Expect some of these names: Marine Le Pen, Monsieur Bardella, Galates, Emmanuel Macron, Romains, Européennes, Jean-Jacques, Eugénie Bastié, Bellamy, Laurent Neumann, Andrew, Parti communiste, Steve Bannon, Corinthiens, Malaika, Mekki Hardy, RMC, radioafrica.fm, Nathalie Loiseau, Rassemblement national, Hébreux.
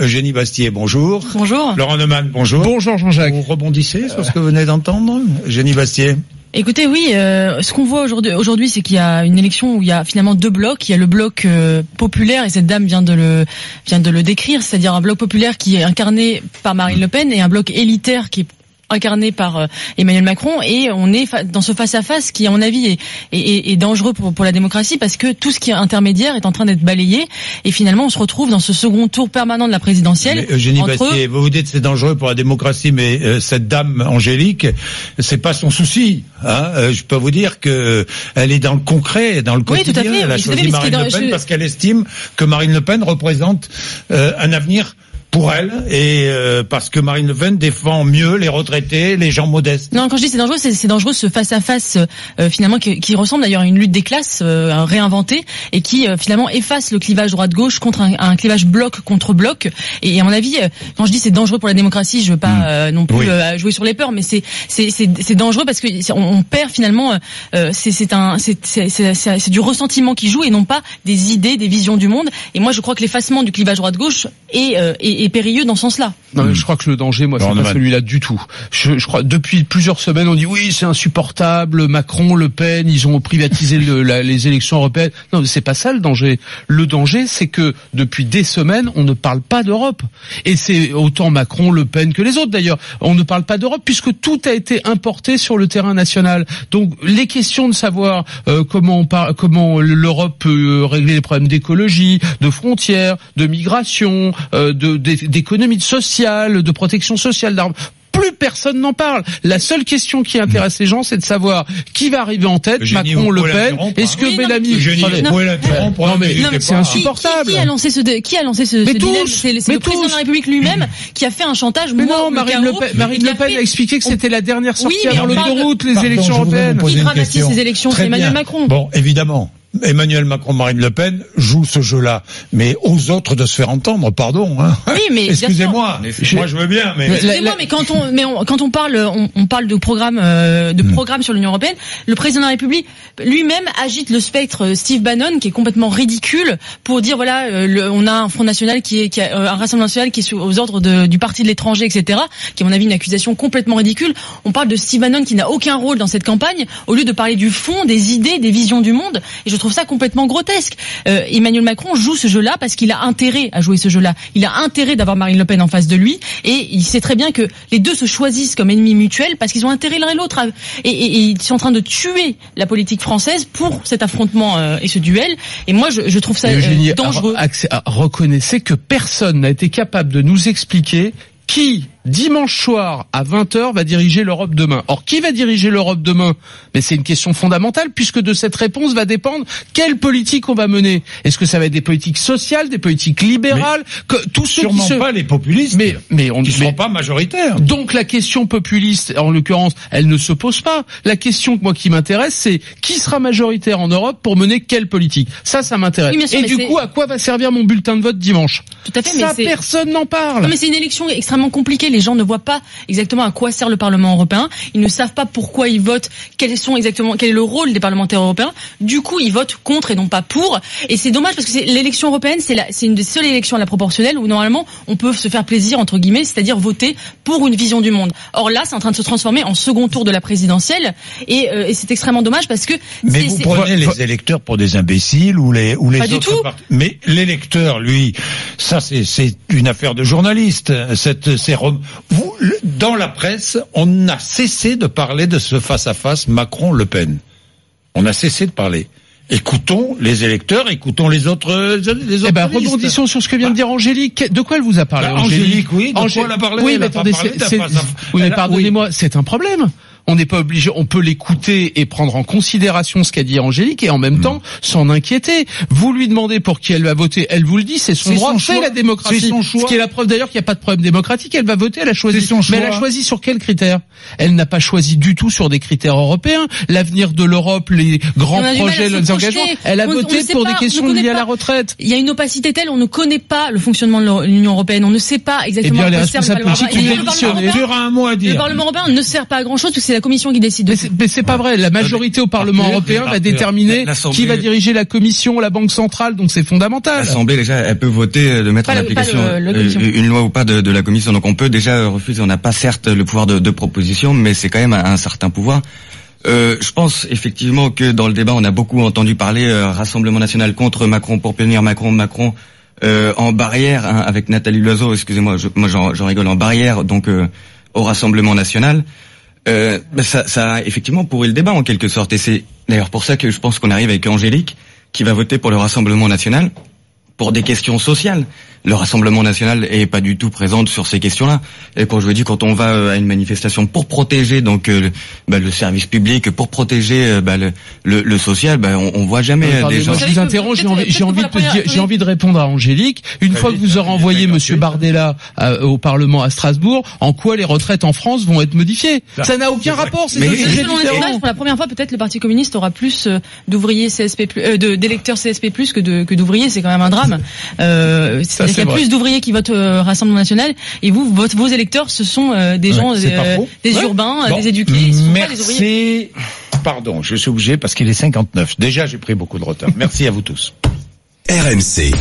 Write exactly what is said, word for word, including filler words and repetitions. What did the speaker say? Eugénie Bastié, bonjour. Bonjour. Laurent Neumann, bonjour. Bonjour Jean-Jacques. Vous rebondissez sur ce que vous venez d'entendre, Eugénie Bastié? Écoutez, oui, euh, ce qu'on voit aujourd'hui, aujourd'hui, c'est qu'il y a une élection où il y a finalement deux blocs. Il y a le bloc euh, populaire, et cette dame vient de le vient de le décrire, c'est-à-dire un bloc populaire qui est incarné par Marine Le Pen et un bloc élitaire qui est incarné par Emmanuel Macron, et on est dans ce face-à-face qui, à mon avis, est, est, est dangereux pour, pour la démocratie, parce que tout ce qui est intermédiaire est en train d'être balayé, et finalement, on se retrouve dans ce second tour permanent de la présidentielle. Mais, Eugénie entre... Bastié, vous vous dites que c'est dangereux pour la démocratie, mais euh, cette dame Angélique, c'est pas son souci. Hein euh, je peux vous dire que elle est dans le concret, dans le quotidien. Oui, tout à fait. Elle a choisi Marine Le Pen je... parce qu'elle estime que Marine Le Pen représente euh, un avenir pour elle, et euh, parce que Marine Le Pen défend mieux les retraités, les gens modestes. Non, quand je dis c'est dangereux, c'est, c'est dangereux ce face-à-face euh, finalement qui, qui ressemble d'ailleurs à une lutte des classes euh, réinventée, et qui euh, finalement efface le clivage droite-gauche contre un, un clivage bloc contre bloc. Et, et à mon avis, quand je dis c'est dangereux pour la démocratie, je veux pas euh, non plus oui. euh, jouer sur les peurs, mais c'est c'est c'est, c'est dangereux parce que c'est, on, on perd finalement euh, c'est c'est un c'est c'est, c'est c'est c'est du ressentiment qui joue, et non pas des idées, des visions du monde. Et moi, je crois que l'effacement du clivage droite-gauche est euh, est et périlleux dans ce sens-là. Non, je crois que le danger, moi, non, c'est non, pas man. celui-là du tout. Je, je crois, depuis plusieurs semaines, on dit oui, c'est insupportable, Macron, Le Pen, ils ont privatisé le, la, les élections européennes. Non, c'est pas ça le danger. Le danger, c'est que depuis des semaines, on ne parle pas d'Europe. Et c'est autant Macron, Le Pen que les autres d'ailleurs. On ne parle pas d'Europe puisque tout a été importé sur le terrain national. Donc, les questions de savoir euh, comment, on par, comment l'Europe peut régler les problèmes d'écologie, de frontières, de migration, euh, de d'économie sociale, de protection sociale, d'armes. Plus personne n'en parle. La seule question qui intéresse non. les gens, c'est de savoir qui va arriver en tête, Eugénie, Macron, Le Pen. Est-ce que oui, Bellamy... Eugénie, enfin, non, non, non, mais, non, mais c'est insupportable. Qui, qui, qui a lancé ce, dé... qui a lancé ce, ce dilemme C'est, c'est le tous. président de la République lui-même qui a fait un chantage. Mais moi, non, Marine Le, le Pen, Marine Le Pen a, fait... a expliqué que c'était on... la dernière sortie oui, avant l'autoroute, de... les élections européennes. Qui dramatise ces élections? C'est Emmanuel Macron. Bon, évidemment. Emmanuel Macron, Marine Le Pen jouent ce jeu-là, mais aux autres de se faire entendre, pardon. Hein. Oui, mais excusez-moi, moi je veux bien, mais excusez-moi, mais quand on, mais on, quand on parle, on, on parle de programme, euh, de programme sur l'Union européenne. Le président de la République lui-même agite le spectre Steve Bannon, qui est complètement ridicule, pour dire voilà, euh, le, on a un Front national qui est, qui a, euh, un Rassemblement national qui est sous, aux ordres de, du Parti de l'étranger, et cetera. Qui, à mon avis, une accusation complètement ridicule. On parle de Steve Bannon qui n'a aucun rôle dans cette campagne, au lieu de parler du fond, des idées, des visions du monde. Et je Je trouve ça complètement grotesque. Euh, Emmanuel Macron joue ce jeu-là parce qu'il a intérêt à jouer ce jeu-là. Il a intérêt d'avoir Marine Le Pen en face de lui, et il sait très bien que les deux se choisissent comme ennemis mutuels parce qu'ils ont intérêt l'un et l'autre. À... Et, et, et ils sont en train de tuer la politique française pour cet affrontement euh, et ce duel. Et moi, je, je trouve ça Eugénie, euh, dangereux. Reconnaissez que personne n'a été capable de nous expliquer qui, dimanche soir, à vingt heures, va diriger l'Europe demain. Or, qui va diriger l'Europe demain ? Mais c'est une question fondamentale, puisque de cette réponse va dépendre quelle politique on va mener. Est-ce que ça va être des politiques sociales, des politiques libérales, que, tous ceux sûrement qui se... pas les populistes, mais, mais on, qui ne seront pas majoritaires. Donc la question populiste, en l'occurrence, elle ne se pose pas. La question, moi, qui m'intéresse, c'est qui sera majoritaire en Europe pour mener quelle politique ? Ça, ça m'intéresse. Oui, sûr, et du c'est... coup, à quoi va servir mon bulletin de vote dimanche ? Tout à fait, ça, mais personne c'est... n'en parle. Non, mais c'est une élection extrêmement compliquée. Les gens ne voient pas exactement à quoi sert le Parlement européen. Ils ne savent pas pourquoi ils votent, quels sont exactement, quel est le rôle des parlementaires européens. Du coup, ils votent contre et non pas pour. Et c'est dommage parce que c'est, l'élection européenne, c'est, la, c'est une des seules élections à la proportionnelle où normalement on peut se faire plaisir entre guillemets, c'est-à-dire voter pour une vision du monde. Or là, c'est en train de se transformer en second tour de la présidentielle, et, euh, et c'est extrêmement dommage parce que. Mais c'est, vous c'est... prenez les électeurs pour des imbéciles ou les ou les pas autres. Du tout. Part... Mais l'électeur, lui, ça c'est, c'est une affaire de journaliste. Cette ces Vous, dans la presse, on a cessé de parler de ce face-à-face Macron-Le Pen. On a cessé de parler. Écoutons les électeurs, écoutons les autres. Les autres eh ben, rebondissons sur ce que vient bah. de dire Angélique. De quoi elle vous a parlé, bah, Angélique, Angélique, oui. De Angé... quoi elle a parlé, oui, elle mais attendez, parlé c'est, c'est... Face à... oui, mais pardonnez-moi, oui. c'est un problème. On n'est pas obligé, on peut l'écouter et prendre en considération ce qu'a dit Angélique et en même temps s'en inquiéter. Vous lui demandez pour qui elle va voter, elle vous le dit, c'est son c'est droit, son c'est choix. La démocratie. C'est son choix. Ce qui est la preuve d'ailleurs qu'il n'y a pas de problème démocratique, elle va voter, elle a choisi. Son choix. Mais elle a choisi sur quels critères ? Elle n'a pas choisi du tout sur des critères européens, l'avenir de l'Europe, les grands projets, les engagements. Elle a on, voté on pour pas, des questions liées pas. à la retraite. Il y a une opacité telle, on ne connaît pas le fonctionnement de l'Union européenne, on ne sait pas exactement. Eh bien, les responsables politiques ont démissionné. Le Parlement européen ne sert pas à grand chose, c'est la Commission qui décide. De... Mais c'est pas vrai. La majorité au Parlement Arthur, européen Arthur, va déterminer qui va diriger la Commission, la Banque centrale. Donc c'est fondamental. L'Assemblée déjà, elle peut voter de mettre pas en le, application le, le une loi ou pas de, de la Commission. Donc on peut déjà refuser. On n'a pas certes le pouvoir de, de proposition, mais c'est quand même un, un certain pouvoir. Euh, je pense effectivement que dans le débat, on a beaucoup entendu parler euh, Rassemblement national contre Macron pour punir Macron, Macron euh, en barrière hein, avec Nathalie Loiseau. Excusez-moi, je, moi j'en, j'en rigole en barrière. Donc euh, au Rassemblement national, euh, ça, ça a effectivement pourri le débat en quelque sorte. Et c'est d'ailleurs pour ça que je pense qu'on arrive avec Angélique qui va voter pour le Rassemblement national pour des questions sociales. Le Rassemblement national est pas du tout présent sur ces questions-là. Et quand je vous dis, quand on va à une manifestation pour protéger donc euh, bah, le service public, pour protéger euh, bah, le, le, le social, bah, on, on voit jamais euh, des gens. Je vous interroge, j'ai envie, j'ai envie, de, dire, j'ai envie de répondre à Angélique. Une fois que vous aurez envoyé Monsieur Bardella à, au Parlement à Strasbourg, en quoi les retraites en France vont être modifiées ? Ça n'a aucun rapport. C'est très différent. Pour la première fois, peut-être le Parti communiste aura plus d'ouvriers C S P, euh, de, d'électeurs C S P plus que de que d'ouvriers. C'est quand même un drame. Euh, ça, c'est il y a vrai. Plus d'ouvriers qui votent euh, Rassemblement National et vous, votre, vos électeurs, ce sont euh, des gens, ouais, euh, des ouais. urbains, bon. Des éduqués. Merci. Pas des ouvriers. Pardon, je suis obligé parce qu'il est cinquante-neuf. Déjà, j'ai pris beaucoup de retard. Merci à vous tous. R M C.